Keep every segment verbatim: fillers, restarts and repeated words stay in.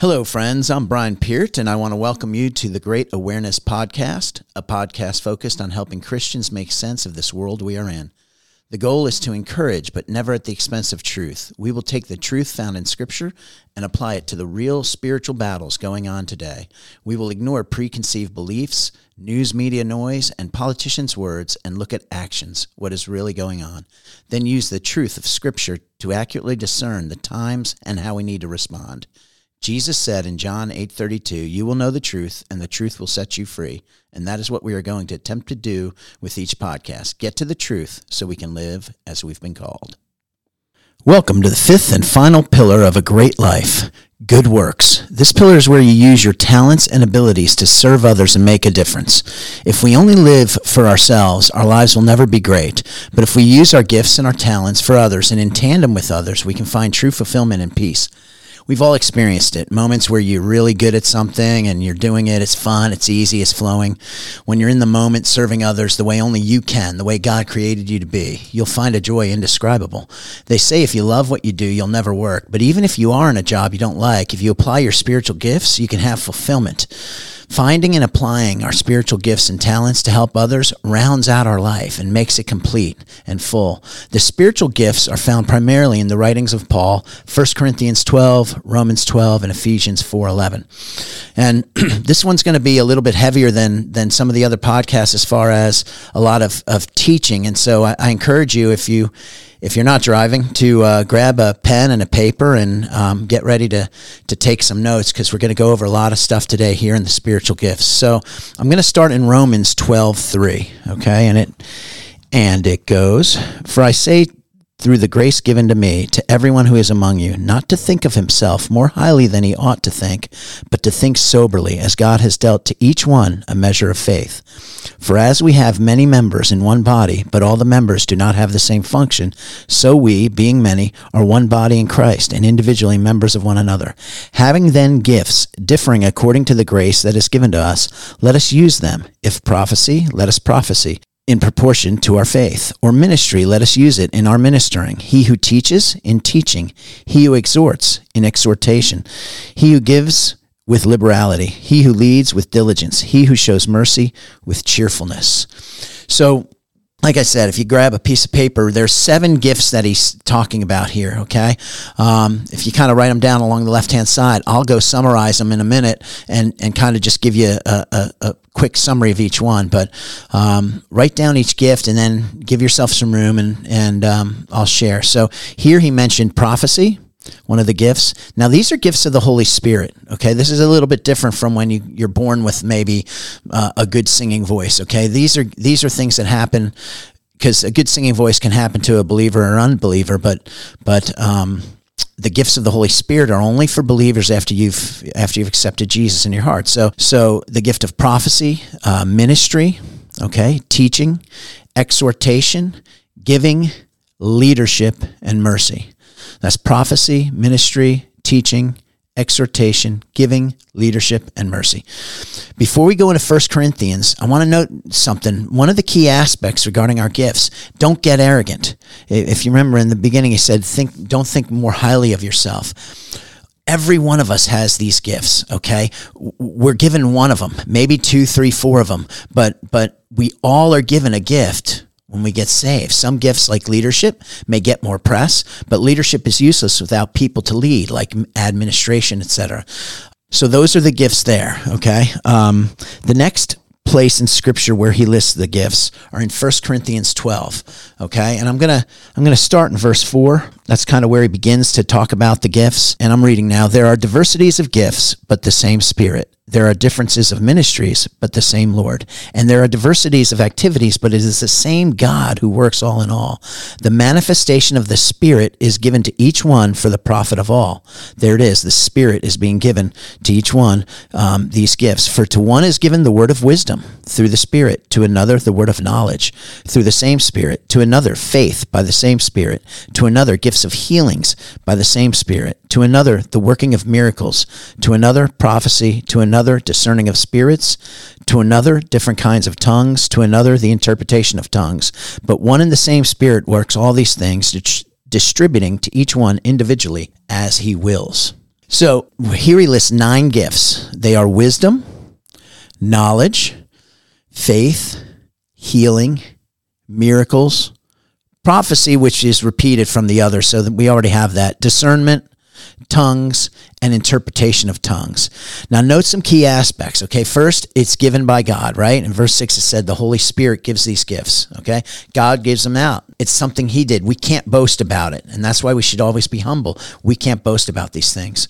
Hello, friends. I'm Brian Peart, and I want to welcome you to the Great Awareness Podcast, a podcast focused on helping Christians make sense of this world we are in. The goal is to encourage, but never at the expense of truth. We will take the truth found in Scripture and apply it to the real spiritual battles going on today. We will ignore preconceived beliefs, news media noise, and politicians' words, and look at actions, what is really going on. Then use the truth of Scripture to accurately discern the times and how we need to respond. Jesus said in John eight thirty-two, "You will know the truth, and the truth will set you free." And that is what we are going to attempt to do with each podcast. Get to the truth so we can live as we've been called. Welcome to the fifth and final pillar of a great life, good works. This pillar is where you use your talents and abilities to serve others and make a difference. If we only live for ourselves, our lives will never be great. But if we use our gifts and our talents for others and in tandem with others, we can find true fulfillment and peace. We've all experienced it, moments where you're really good at something and you're doing it, it's fun, it's easy, it's flowing. When you're in the moment serving others the way only you can, the way God created you to be, you'll find a joy indescribable. They say if you love what you do, you'll never work. But even if you are in a job you don't like, if you apply your spiritual gifts, you can have fulfillment. Finding and applying our spiritual gifts and talents to help others rounds out our life and makes it complete and full. The spiritual gifts are found primarily in the writings of Paul, First Corinthians twelve, Romans twelve, and Ephesians four eleven. And this one's going to be a little bit heavier than than some of the other podcasts as far as a lot of, of teaching. And so I, I encourage you, if you If you're not driving, to uh, grab a pen and a paper and um, get ready to to take some notes, because we're going to go over a lot of stuff today here in the spiritual gifts. So I'm going to start in Romans twelve three, okay? And it and it goes, "For I say, through the grace given to me, to everyone who is among you, not to think of himself more highly than he ought to think, but to think soberly, as God has dealt to each one a measure of faith. For as we have many members in one body, but all the members do not have the same function, so we, being many, are one body in Christ, and individually members of one another. Having then gifts differing according to the grace that is given to us, let us use them. If prophecy, let us prophesy in proportion to our faith, or ministry, let us use it in our ministering. He who teaches, in teaching; he who exhorts, in exhortation; he who gives, with liberality; he who leads, with diligence; he who shows mercy, with cheerfulness." So, like I said, if you grab a piece of paper, there's seven gifts that he's talking about here, okay? Um, if you kind of write them down along the left-hand side, I'll go summarize them in a minute and, and kind of just give you a, a, a quick summary of each one. But um, write down each gift and then give yourself some room, and, and um, I'll share. So here he mentioned prophecy, one of the gifts. Now, these are gifts of the Holy Spirit, okay? This is a little bit different from when you, you're born with maybe uh, a good singing voice, okay? These are these are things that happen, because a good singing voice can happen to a believer or unbeliever, but but um, the gifts of the Holy Spirit are only for believers after you've after you've accepted Jesus in your heart. So, so the gift of prophecy, uh, ministry, okay, teaching, exhortation, giving, leadership, and mercy. That's prophecy, ministry, teaching, exhortation, giving, leadership, and mercy. Before we go into First Corinthians, I want to note something. One of the key aspects regarding our gifts, don't get arrogant. If you remember in the beginning, he said, think, don't think more highly of yourself. Every one of us has these gifts, okay? We're given one of them, maybe two, three, four of them, but but we all are given a gift when we get saved. Some gifts, like leadership, may get more press, but leadership is useless without people to lead, like administration, et cetera. So those are the gifts there, okay? Um, the next place in Scripture where he lists the gifts are in First Corinthians twelve, okay? And I'm gonna I'm gonna start in verse four. That's kind of where he begins to talk about the gifts. And I'm reading now. "There are diversities of gifts, but the same Spirit. There are differences of ministries, but the same Lord. And there are diversities of activities, but it is the same God who works all in all. The manifestation of the Spirit is given to each one for the profit of all." There it is. The Spirit is being given to each one, um, these gifts. "For to one is given the word of wisdom through the Spirit, to another the word of knowledge through the same Spirit, to another faith by the same Spirit, to another gifts of healings by the same Spirit, to another the working of miracles, to another prophecy, to another discerning of spirits, to another different kinds of tongues, to another the interpretation of tongues. But one and the same Spirit works all these things, distributing to each one individually as he wills." So here he lists nine gifts. They are wisdom, knowledge, faith, healing, miracles, prophecy, which is repeated from the other, so that we already have that, discernment, tongues, and interpretation of tongues. Now note some key aspects, okay? First, it's given by God, right? In verse six, it said the Holy Spirit gives these gifts, okay? God gives them out. It's something he did. We can't boast about it, and that's why we should always be humble. We can't boast about these things.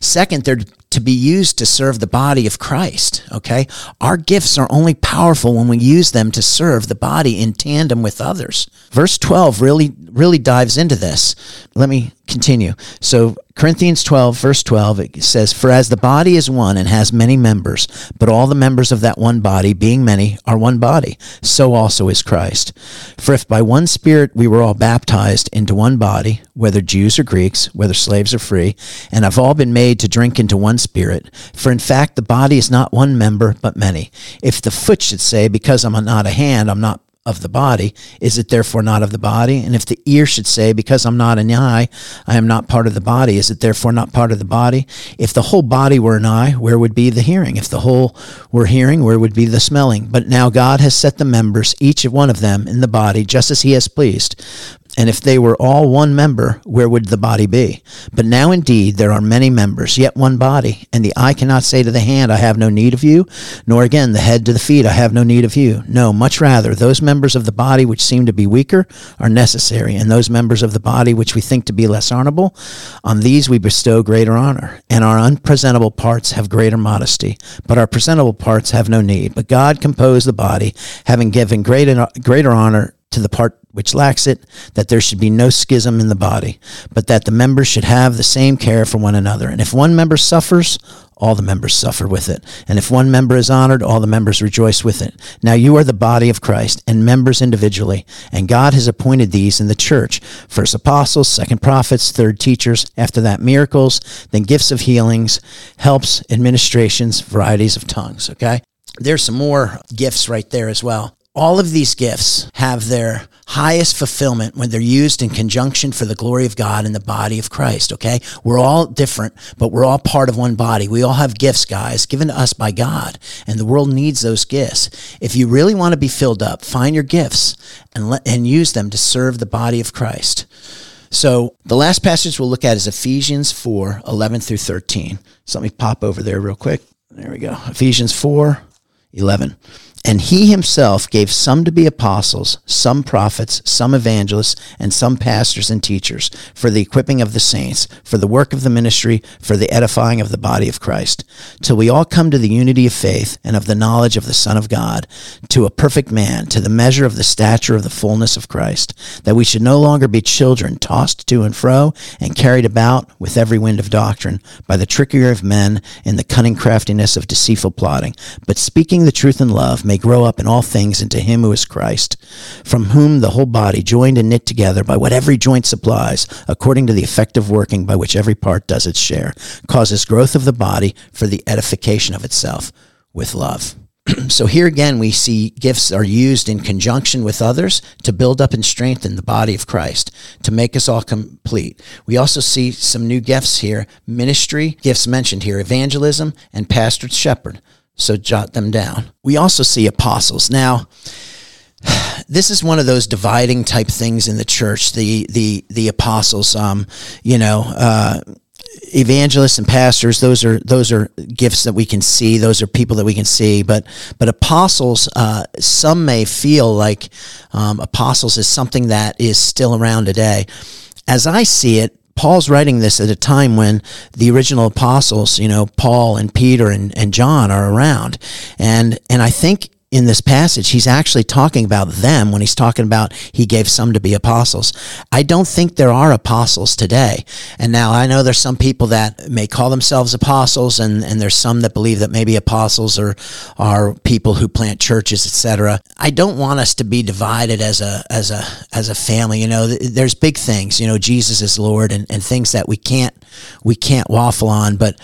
Second, they're to be used to serve the body of Christ, okay? Our gifts are only powerful when we use them to serve the body in tandem with others. Verse twelve really, really dives into this. Let me continue. So Corinthians twelve, verse twelve, it says, "For as the body is one and has many members, but all the members of that one body, being many, are one body, so also is Christ. For if by one Spirit we were all baptized into one body, whether Jews or Greeks, whether slaves or free, and have all been made to drink into one Spirit. For in fact, the body is not one member, but many. If the foot should say, because I'm not a hand, I'm not of the body, is it therefore not of the body? And if the ear should say, because I'm not an eye, I am not part of the body, is it therefore not part of the body? If the whole body were an eye, where would be the hearing? If the whole were hearing, where would be the smelling? But now God has set the members, each one of them, in the body, just as he has pleased. And if they were all one member, where would the body be? But now indeed there are many members, yet one body. And the eye cannot say to the hand, I have no need of you, nor again the head to the feet, I have no need of you. No, much rather, those members of the body which seem to be weaker are necessary, and those members of the body which we think to be less honorable, on these we bestow greater honor. And our unpresentable parts have greater modesty, but our presentable parts have no need. But God composed the body, having given greater, greater honor to the part which lacks it, that there should be no schism in the body, but that the members should have the same care for one another. And if one member suffers, all the members suffer with it. And if one member is honored, all the members rejoice with it. Now you are the body of Christ, and members individually. And God has appointed these in the church: first apostles, second prophets, third teachers, after that miracles, then gifts of healings, helps, administrations, varieties of tongues. Okay? There's some more gifts right there as well. All of these gifts have their highest fulfillment when they're used in conjunction for the glory of God and the body of Christ, okay? We're all different, but we're all part of one body. We all have gifts, guys, given to us by God, and the world needs those gifts. If you really want to be filled up, find your gifts and let, and use them to serve the body of Christ. So the last passage we'll look at is Ephesians four, eleven through thirteen. So let me pop over there real quick. There we go. Ephesians four, eleven. And he himself gave some to be apostles, some prophets, some evangelists, and some pastors and teachers, for the equipping of the saints, for the work of the ministry, for the edifying of the body of Christ, till we all come to the unity of faith and of the knowledge of the Son of God, to a perfect man, to the measure of the stature of the fullness of Christ, that we should no longer be children, tossed to and fro and carried about with every wind of doctrine, by the trickery of men and the cunning craftiness of deceitful plotting, but speaking the truth in love, may grow up in all things into him who is Christ, from whom the whole body, joined and knit together by what every joint supplies, according to the effective working by which every part does its share, causes growth of the body for the edification of itself with love. So here again, we see gifts are used in conjunction with others to build up and strengthen the body of Christ, to make us all complete. We also see some new gifts here, ministry, gifts mentioned here, evangelism, and pastor shepherd. So jot them down. We also see apostles. Now, this is one of those dividing type things in the church, the the the apostles, um, you know, uh, evangelists and pastors, those are those are gifts that we can see. Those are people that we can see. But but apostles, uh, some may feel like um, apostles is something that is still around today. As I see it, Paul's writing this at a time when the original apostles, you know, Paul and Peter and, and John are around. And and I think in this passage, he's actually talking about them when he's talking about he gave some to be apostles. I don't think there are apostles today. And now I know there's some people that may call themselves apostles, and, and there's some that believe that maybe apostles are are people who plant churches, et cetera. I don't want us to be divided as a as a as a family. You know, there's big things. You know, Jesus is Lord, and, and things that we can't we can't waffle on, but.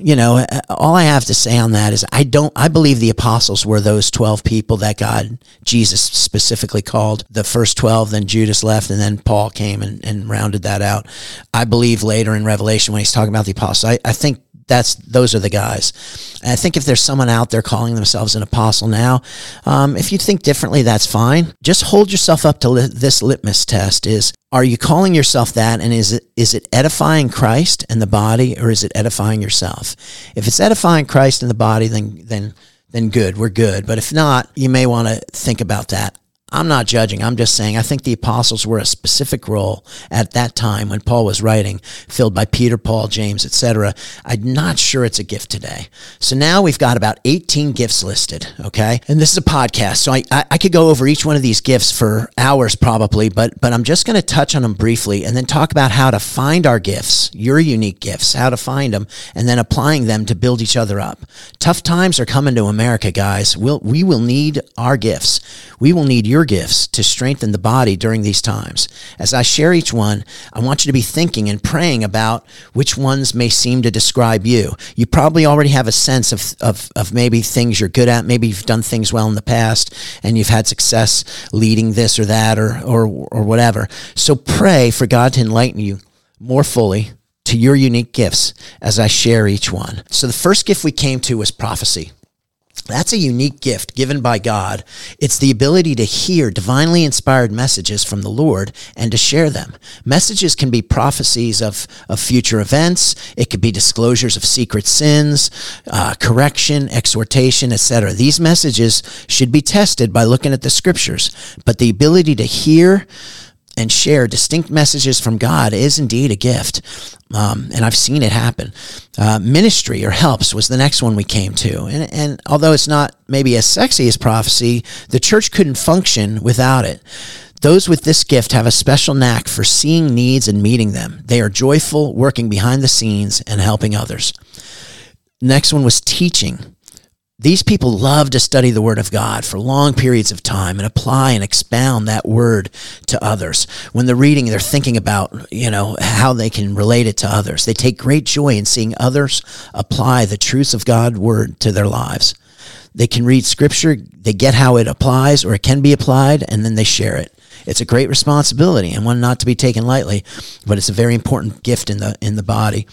you know, all I have to say on that is I don't, I believe the apostles were those twelve people that God, Jesus specifically called the first twelve, then Judas left, and then Paul came and, and rounded that out. I believe later in Revelation when he's talking about the apostles, I, I think that's, those are the guys. And I think if there's someone out there calling themselves an apostle now, um, if you think differently, that's fine. Just hold yourself up to li- this litmus test is, are you calling yourself that, and is it is it edifying Christ and the body, or is it edifying yourself? If it's edifying Christ and the body, then then then good, we're good. But if not, you may want to think about that. I'm not judging. I'm just saying I think the apostles were a specific role at that time when Paul was writing, filled by Peter, Paul, James, et cetera. I'm not sure it's a gift today. So now we've got about eighteen gifts listed, okay? And this is a podcast, so I, I, I could go over each one of these gifts for hours probably, but but I'm just going to touch on them briefly and then talk about how to find our gifts, your unique gifts, how to find them, and then applying them to build each other up. Tough times are coming to America, guys. We'll, we will need our gifts. We will need your gifts to strengthen the body during these times. As I share each one, I want you to be thinking and praying about which ones may seem to describe you. You probably already have a sense of, of, of maybe things you're good at. Maybe you've done things well in the past and you've had success leading this or that or, or, or whatever. So pray for God to enlighten you more fully to your unique gifts as I share each one. So the first gift we came to was prophecy. That's a unique gift given by God. It's the ability to hear divinely inspired messages from the Lord and to share them. Messages can be prophecies of, of future events. It could be disclosures of secret sins, uh, correction, exhortation, et cetera. These messages should be tested by looking at the scriptures, but the ability to hear and share distinct messages from God is indeed a gift. Um, and I've seen it happen. Uh, ministry or helps was the next one we came to. And, and although it's not maybe as sexy as prophecy, the church couldn't function without it. Those with this gift have a special knack for seeing needs and meeting them. They are joyful, working behind the scenes and helping others. Next one was teaching. These people love to study the Word of God for long periods of time and apply and expound that Word to others. When they're reading, they're thinking about, you know, how they can relate it to others. They take great joy in seeing others apply the truths of God's Word to their lives. They can read Scripture, they get how it applies or it can be applied, and then they share it. It's a great responsibility and one not to be taken lightly, but it's a very important gift in the in the body.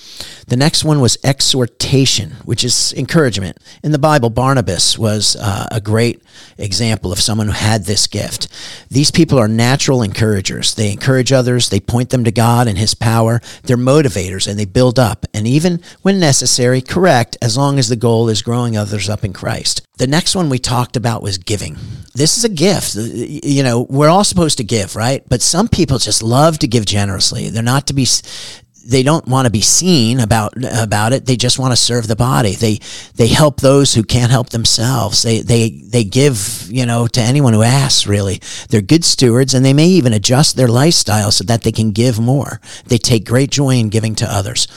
The next one was exhortation, which is encouragement. In the Bible, Barnabas was uh, a great example of someone who had this gift. These people are natural encouragers. They encourage others. They point them to God and His power. They're motivators, and they build up, and even when necessary, correct, as long as the goal is growing others up in Christ. The next one we talked about was giving. This is a gift. You know, we're all supposed to give, right? But some people just love to give generously. They're not to be... They don't want to be seen about about it. They just want to serve the body. They they help those who can't help themselves. They they they give, you know, to anyone who asks, really. They're good stewards, and they may even adjust their lifestyle so that they can give more. They take great joy in giving to others.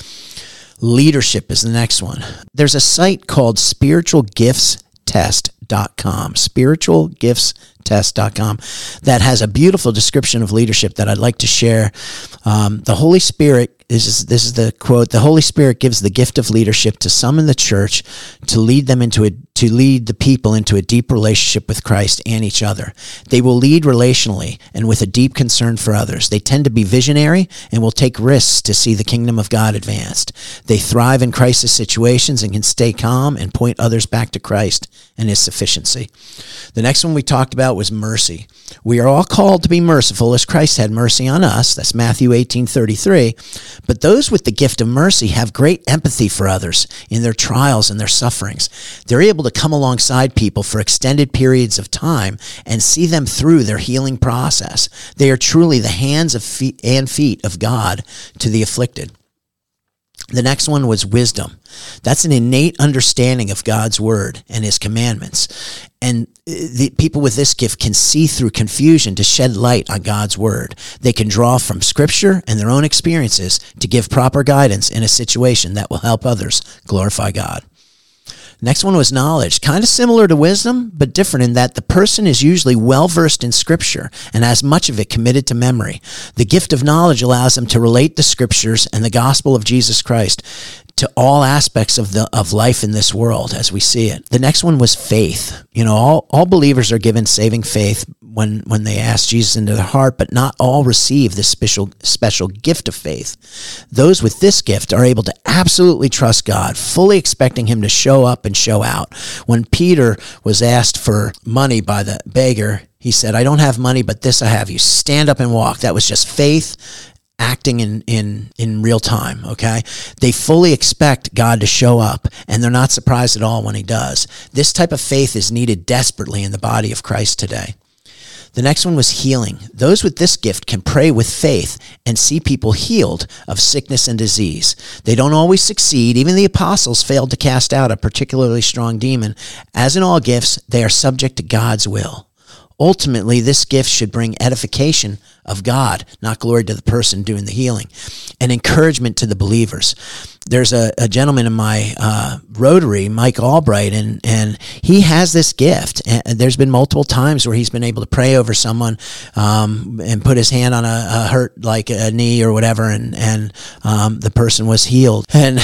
Leadership is the next one. There's a site called Spiritual Gifts Test dot com, Spiritual Gifts Test dot com, that has a beautiful description of leadership that I'd like to share. Um, the Holy Spirit, this is, this is the quote, the Holy Spirit gives the gift of leadership to some in the church to lead them into a, to lead the people into a deep relationship with Christ and each other. They will lead relationally and with a deep concern for others. They tend to be visionary and will take risks to see the kingdom of God advanced. They thrive in crisis situations and can stay calm and point others back to Christ and His sufficiency. The next one we talked about was mercy. We are all called to be merciful as Christ had mercy on us. That's Matthew eighteen thirty-three. But those with the gift of mercy have great empathy for others in their trials and their sufferings. They're able to come alongside people for extended periods of time and see them through their healing process. They are truly the hands of feet and feet of God to the afflicted. The next one was wisdom. That's an innate understanding of God's word and His commandments. And the people with this gift can see through confusion to shed light on God's word. They can draw from Scripture and their own experiences to give proper guidance in a situation that will help others glorify God. Next one was knowledge, kind of similar to wisdom, but different in that the person is usually well-versed in Scripture and has much of it committed to memory. The gift of knowledge allows them to relate the Scriptures and the gospel of Jesus Christ to all aspects of the of life in this world as we see it. The next one was faith. You know, all, all believers are given saving faith when when they ask Jesus into their heart, but not all receive this special special gift of faith. Those with this gift are able to absolutely trust God, fully expecting him to show up and show out. When Peter was asked for money by the beggar, he said, "I don't have money, but this I have. You stand up and walk." That was just faith acting in, in, in real time, okay? They fully expect God to show up, and they're not surprised at all when he does. This type of faith is needed desperately in the body of Christ today. The next one was healing. Those with this gift can pray with faith and see people healed of sickness and disease. They don't always succeed. Even the apostles failed to cast out a particularly strong demon. As in all gifts, they are subject to God's will. Ultimately, this gift should bring edification of God, not glory to the person doing the healing, and encouragement to the believers. There's a, a gentleman in my uh, Rotary, Mike Albright, and, and he has this gift. And there's been multiple times where he's been able to pray over someone um, and put his hand on a, a hurt, like a knee or whatever, and, and um, the person was healed. And,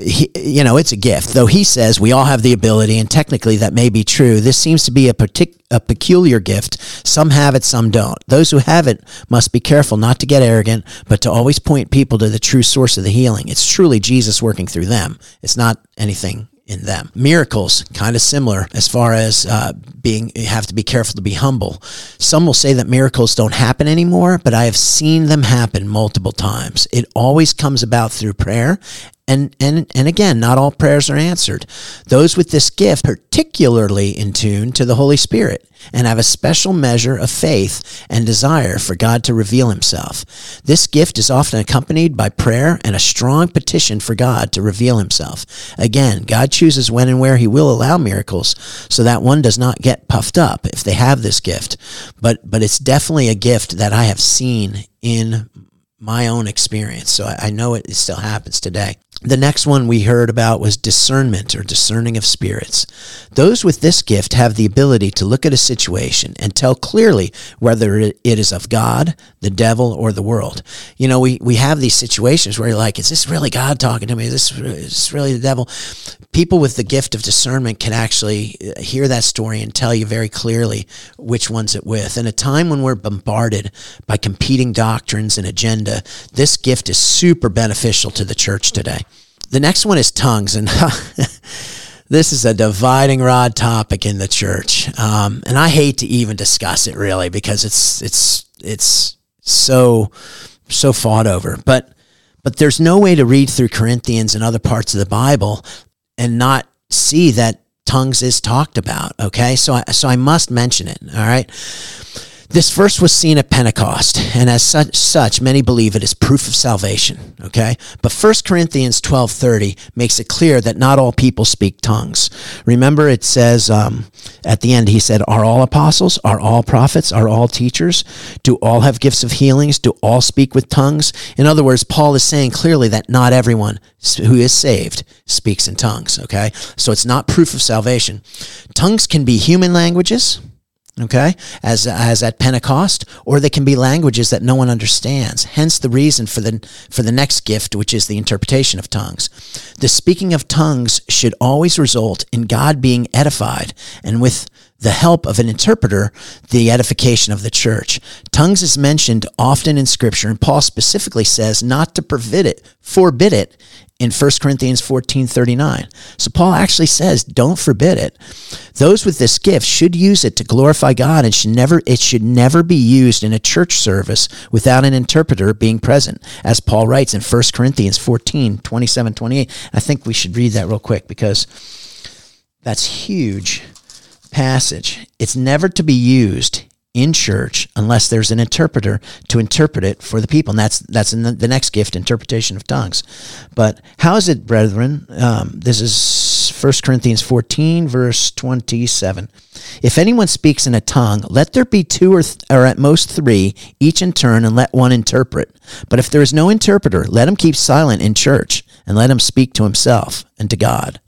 he, you know, it's a gift. Though he says we all have the ability, and technically that may be true, this seems to be a particular A peculiar gift. Some have it, some don't. Those who have it must be careful not to get arrogant, but to always point people to the true source of the healing. It's truly Jesus working through them. It's not anything in them. Miracles, kind of similar as far as uh, being, you have to be careful to be humble. Some will say that miracles don't happen anymore, but I have seen them happen multiple times. It always comes about through prayer. And, and and again, not all prayers are answered. Those with this gift are particularly in tune to the Holy Spirit and have a special measure of faith and desire for God to reveal himself. This gift is often accompanied by prayer and a strong petition for God to reveal himself. Again, God chooses when and where he will allow miracles so that one does not get puffed up if they have this gift. But, but it's definitely a gift that I have seen in my own experience, so I, I know it, it still happens today. The next one we heard about was discernment or discerning of spirits. Those with this gift have the ability to look at a situation and tell clearly whether it is of God, the devil, or the world. You know, we, we have these situations where you're like, is this really God talking to me? Is this, is this really the devil? People with the gift of discernment can actually hear that story and tell you very clearly which one's it with. In a time when we're bombarded by competing doctrines and agenda, this gift is super beneficial to the church today. The next one is tongues, and this is a dividing rod topic in the church, um, and I hate to even discuss it really because it's it's it's so so fought over. But but there's no way to read through Corinthians and other parts of the Bible and not see that tongues is talked about. Okay, so I, so I must mention it. All right. This first was seen at Pentecost, and as such, such, many believe it is proof of salvation, okay? But First Corinthians twelve thirty makes it clear that not all people speak tongues. Remember, it says, um, at the end, he said, "Are all apostles? Are all prophets? Are all teachers? Do all have gifts of healings? Do all speak with tongues?" In other words, Paul is saying clearly that not everyone who is saved speaks in tongues, okay? So it's not proof of salvation. Tongues can be human languages, okay, as as at Pentecost, or they can be languages that no one understands, hence the reason for the for the next gift, which is the interpretation of tongues. The speaking of tongues should always result in God being edified, and with the help of an interpreter, the edification of the church. Tongues is mentioned often in Scripture, and Paul specifically says not to forbid it, forbid it in First Corinthians fourteen thirty-nine. So Paul actually says, don't forbid it. Those with this gift should use it to glorify God, and should never, it should never be used in a church service without an interpreter being present, as Paul writes in First Corinthians fourteen twenty-seven, twenty-eight. I think we should read that real quick because that's huge passage. It's never to be used in church unless there's an interpreter to interpret it for the people. And that's that's in the, the next gift, interpretation of tongues. But how is it, brethren? Um, this is First Corinthians fourteen, verse twenty-seven. If anyone speaks in a tongue, let there be two or, th- or at most three, each in turn, and let one interpret. But if there is no interpreter, let him keep silent in church, and let him speak to himself and to God.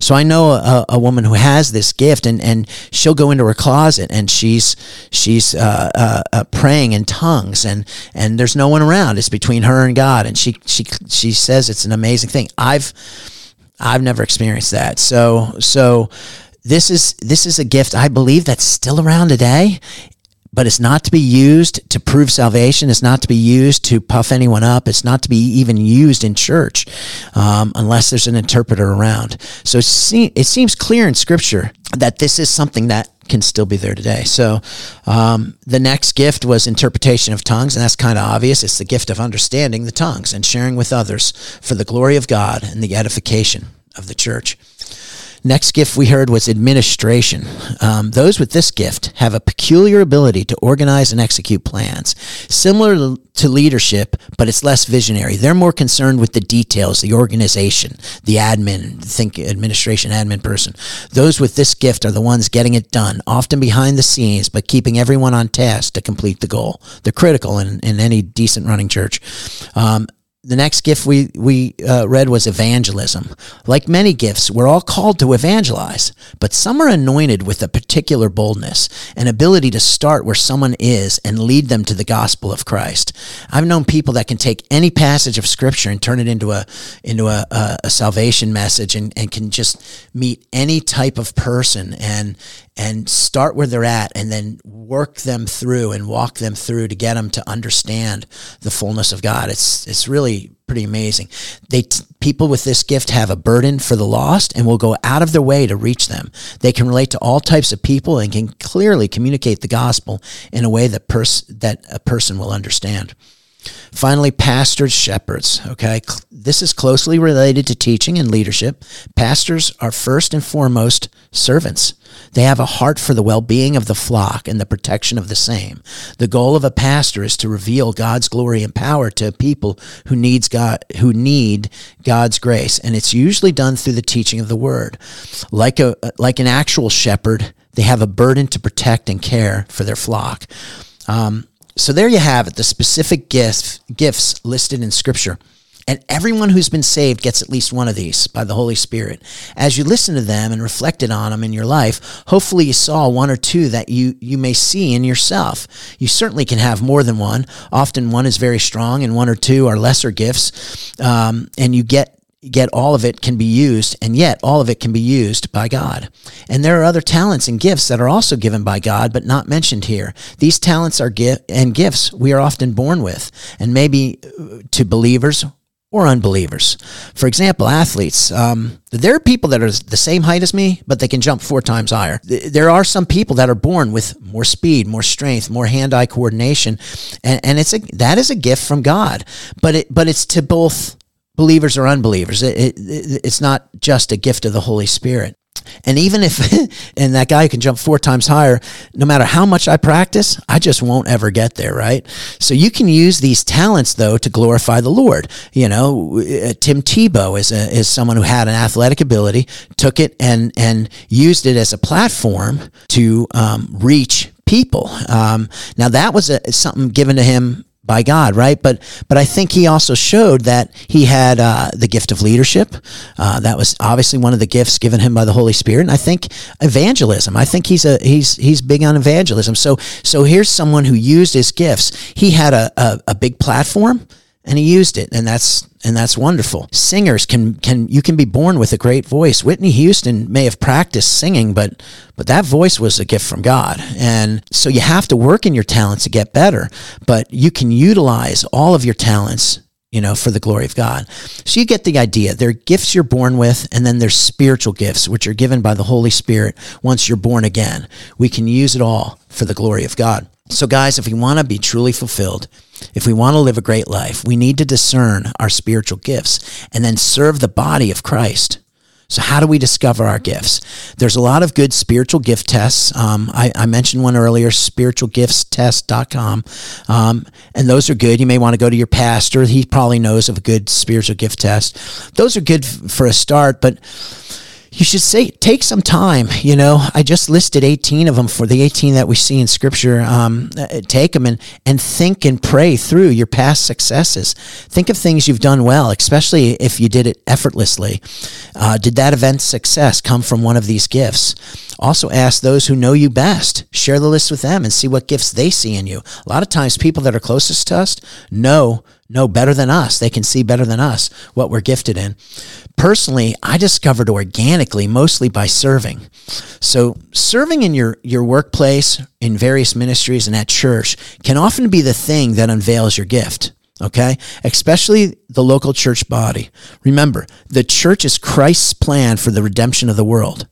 So I know a, a woman who has this gift, and, and she'll go into her closet and she's she's uh, uh, uh, praying in tongues, and, and there's no one around. It's between her and God, and she she she says it's an amazing thing. I've I've never experienced that. So so this is this is a gift I believe that's still around today. But it's not to be used to prove salvation. It's not to be used to puff anyone up. It's not to be even used in church um, unless there's an interpreter around. So it seems clear in Scripture that this is something that can still be there today. So um, the next gift was interpretation of tongues, and that's kind of obvious. It's the gift of understanding the tongues and sharing with others for the glory of God and the edification of the church. Next gift we heard was administration. Um, those with this gift have a peculiar ability to organize and execute plans, similar to leadership, but it's less visionary. They're more concerned with the details, the organization, the admin, think administration, admin person. Those with this gift are the ones getting it done, often behind the scenes, but keeping everyone on task to complete the goal. They're critical in, in any decent running church. Um, The next gift we, we uh, read was evangelism. Like many gifts, we're all called to evangelize, but some are anointed with a particular boldness, an ability to start where someone is and lead them to the gospel of Christ. I've known people that can take any passage of Scripture and turn it into a into a, a, a salvation message, and, and can just meet any type of person and and start where they're at and then work them through and walk them through to get them to understand the fullness of God. It's it's really pretty amazing. They t- people with this gift have a burden for the lost and will go out of their way to reach them. They can relate to all types of people and can clearly communicate the gospel in a way that pers- that a person will understand. Finally, pastors, shepherds, okay? This is closely related to teaching and leadership. Pastors are first and foremost servants. They have a heart for the well-being of the flock and the protection of the same. The goal of a pastor is to reveal God's glory and power to people who needs God, who need God's grace, and it's usually done through the teaching of the word. Like a like an actual shepherd, they have a burden to protect and care for their flock. Um So there you have it, the specific gifts, gifts listed in Scripture. And everyone who's been saved gets at least one of these by the Holy Spirit. As you listen to them and reflected on them in your life, hopefully you saw one or two that you, you may see in yourself. You certainly can have more than one. Often one is very strong and one or two are lesser gifts. Um, and you get Yet all of it can be used, and yet all of it can be used by God. And there are other talents and gifts that are also given by God, but not mentioned here. These talents are gi- and gifts we are often born with, and maybe to believers or unbelievers. For example, athletes. Um, there are people that are the same height as me, but they can jump four times higher. There are some people that are born with more speed, more strength, more hand-eye coordination, and, and it's a, that is a gift from God. But it but it's to both believers or unbelievers. It, it, it's not just a gift of the Holy Spirit. And even if, and that guy who can jump four times higher, no matter how much I practice, I just won't ever get there, right? So you can use these talents, though, to glorify the Lord. You know, Tim Tebow is a, is someone who had an athletic ability, took it and, and used it as a platform to um, reach people. Um, now, that was a, something given to him by God, right? But but I think he also showed that he had uh, the gift of leadership. Uh, that was obviously one of the gifts given him by the Holy Spirit. And I think evangelism. I think he's a he's he's big on evangelism. So so here's someone who used his gifts. He had a a, a big platform, and he used it, and that's and that's wonderful. Singers can can you can be born with a great voice. Whitney Houston may have practiced singing, but but that voice was a gift from God. And so you have to work in your talents to get better, but you can utilize all of your talents, you know, for the glory of God. So you get the idea. There are gifts you're born with, and then there's spiritual gifts, which are given by the Holy Spirit once you're born again. We can use it all for the glory of God. So guys, if we want to be truly fulfilled, if we want to live a great life, we need to discern our spiritual gifts and then serve the body of Christ. So how do we discover our gifts? There's a lot of good spiritual gift tests. Um, I, I mentioned one earlier, Spiritual Gifts Test dot com. Um, and those are good. You may want to go to your pastor. He probably knows of a good spiritual gift test. Those are good f- for a start, but you should say, take some time. You know, I just listed eighteen of them, for the eighteen that we see in Scripture. Um, take them and, and think and pray through your past successes. Think of things you've done well, especially if you did it effortlessly. Uh, did that event's success come from one of these gifts? Also ask those who know you best. Share the list with them and see what gifts they see in you. A lot of times people that are closest to us know know better than us. They can see better than us what we're gifted in. Personally, I discovered organically, mostly by serving. So serving in your, your workplace, in various ministries, and at church can often be the thing that unveils your gift, okay? Especially the local church body. Remember, the church is Christ's plan for the redemption of the world.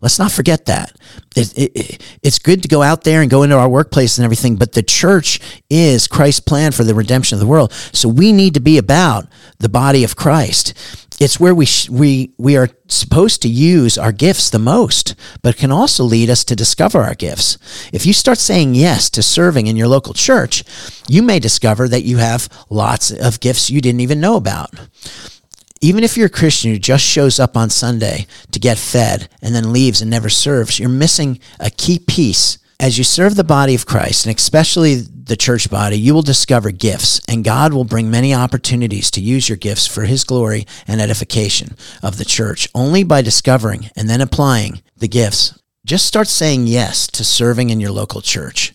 Let's not forget that. It, it, it, it's good to go out there and go into our workplace and everything, but the church is Christ's plan for the redemption of the world. So we need to be about the body of Christ. It's where we sh- we we are supposed to use our gifts the most, but can also lead us to discover our gifts. If you start saying yes to serving in your local church, you may discover that you have lots of gifts you didn't even know about. Even if you're a Christian who just shows up on Sunday to get fed and then leaves and never serves, you're missing a key piece. As you serve the body of Christ, and especially the church body, you will discover gifts, and God will bring many opportunities to use your gifts for His glory and edification of the church, only by discovering and then applying the gifts. Just start saying yes to serving in your local church.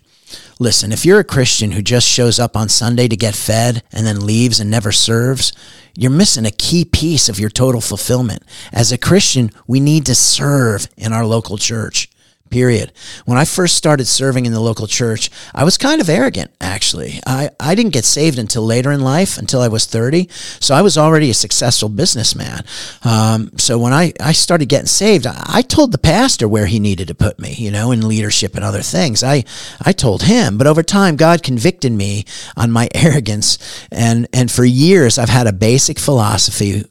Listen, if you're a Christian who just shows up on Sunday to get fed and then leaves and never serves, you're missing a key piece of your total fulfillment. As a Christian, we need to serve in our local church, period. When I first started serving in the local church, I was kind of arrogant, actually. I, I didn't get saved until later in life, until I was thirty. So I was already a successful businessman. Um, so when I, I started getting saved, I, I told the pastor where he needed to put me, you know, in leadership and other things. I, I told him, but over time, God convicted me on my arrogance. And, and for years, I've had a basic philosophy.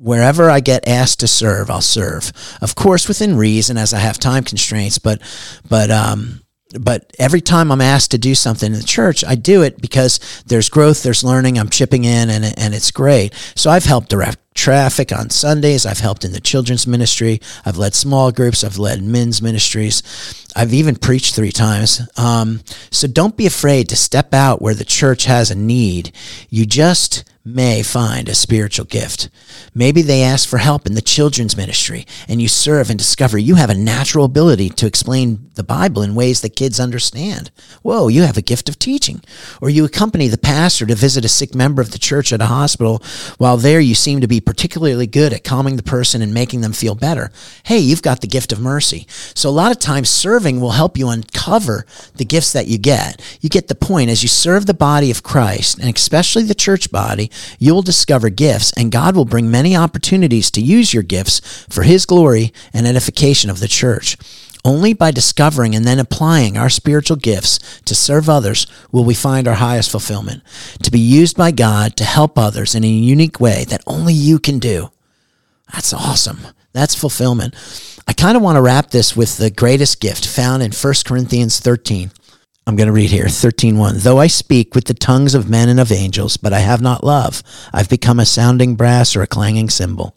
Wherever I get asked to serve, I'll serve. Of course, within reason, as I have time constraints, but but um, but every time I'm asked to do something in the church, I do it because there's growth, there's learning, I'm chipping in, and and it's great. So I've helped direct traffic on Sundays. I've helped in the children's ministry. I've led small groups. I've led men's ministries. I've even preached three times. Um, so don't be afraid to step out where the church has a need. You just may find a spiritual gift. Maybe they ask for help in the children's ministry, and you serve and discover you have a natural ability to explain the Bible in ways that kids understand. Whoa, you have a gift of teaching. Or you accompany the pastor to visit a sick member of the church at a hospital. While there, you seem to be particularly good at calming the person and making them feel better. Hey, you've got the gift of mercy. So a lot of times serving will help you uncover the gifts that you get. You get the point. As you serve the body of Christ, and especially the church body, you will discover gifts, and God will bring many opportunities to use your gifts for His glory and edification of the church. Only by discovering and then applying our spiritual gifts to serve others will we find our highest fulfillment, to be used by God to help others in a unique way that only you can do. That's awesome. That's fulfillment. I kind of want to wrap this with the greatest gift found in First Corinthians thirteen. I'm going to read here, thirteen one. Though I speak with the tongues of men and of angels, but I have not love, I've become a sounding brass or a clanging cymbal.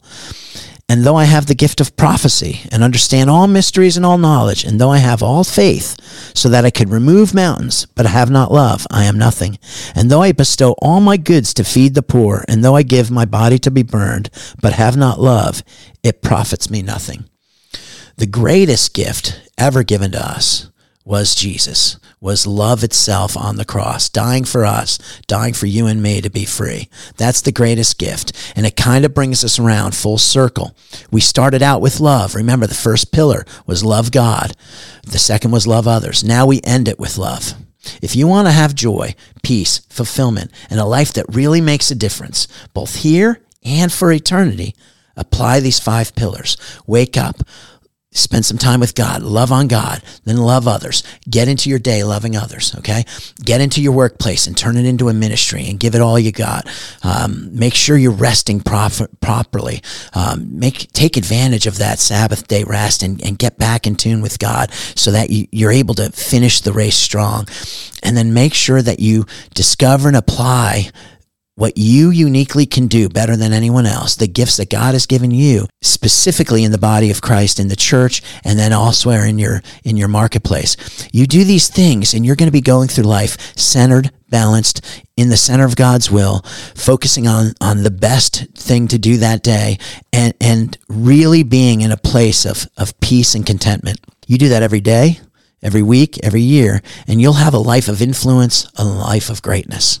And though I have the gift of prophecy and understand all mysteries and all knowledge, and though I have all faith so that I could remove mountains, but I have not love, I am nothing. And though I bestow all my goods to feed the poor, and though I give my body to be burned, but have not love, it profits me nothing. The greatest gift ever given to us was Jesus, was love itself on the cross, dying for us, dying for you and me to be free. That's the greatest gift. And it kind of brings us around full circle. We started out with love. Remember, the first pillar was love God. The second was love others. Now we end it with love. If you want to have joy, peace, fulfillment, and a life that really makes a difference, both here and for eternity, apply these five pillars. Wake up. Spend some time with God, love on God, then love others. Get into your day loving others, okay? Get into your workplace and turn it into a ministry and give it all you got. Um, make sure you're resting prof- properly. Um, make take advantage of that Sabbath day rest and, and get back in tune with God so that you, you're able to finish the race strong. And then make sure that you discover and apply what you uniquely can do better than anyone else, the gifts that God has given you specifically in the body of Christ, in the church, and then elsewhere in your, in your marketplace. You do these things and you're going to be going through life centered, balanced, in the center of God's will, focusing on, on the best thing to do that day, and, and really being in a place of, of peace and contentment. You do that every day, every week, every year, and you'll have a life of influence, a life of greatness.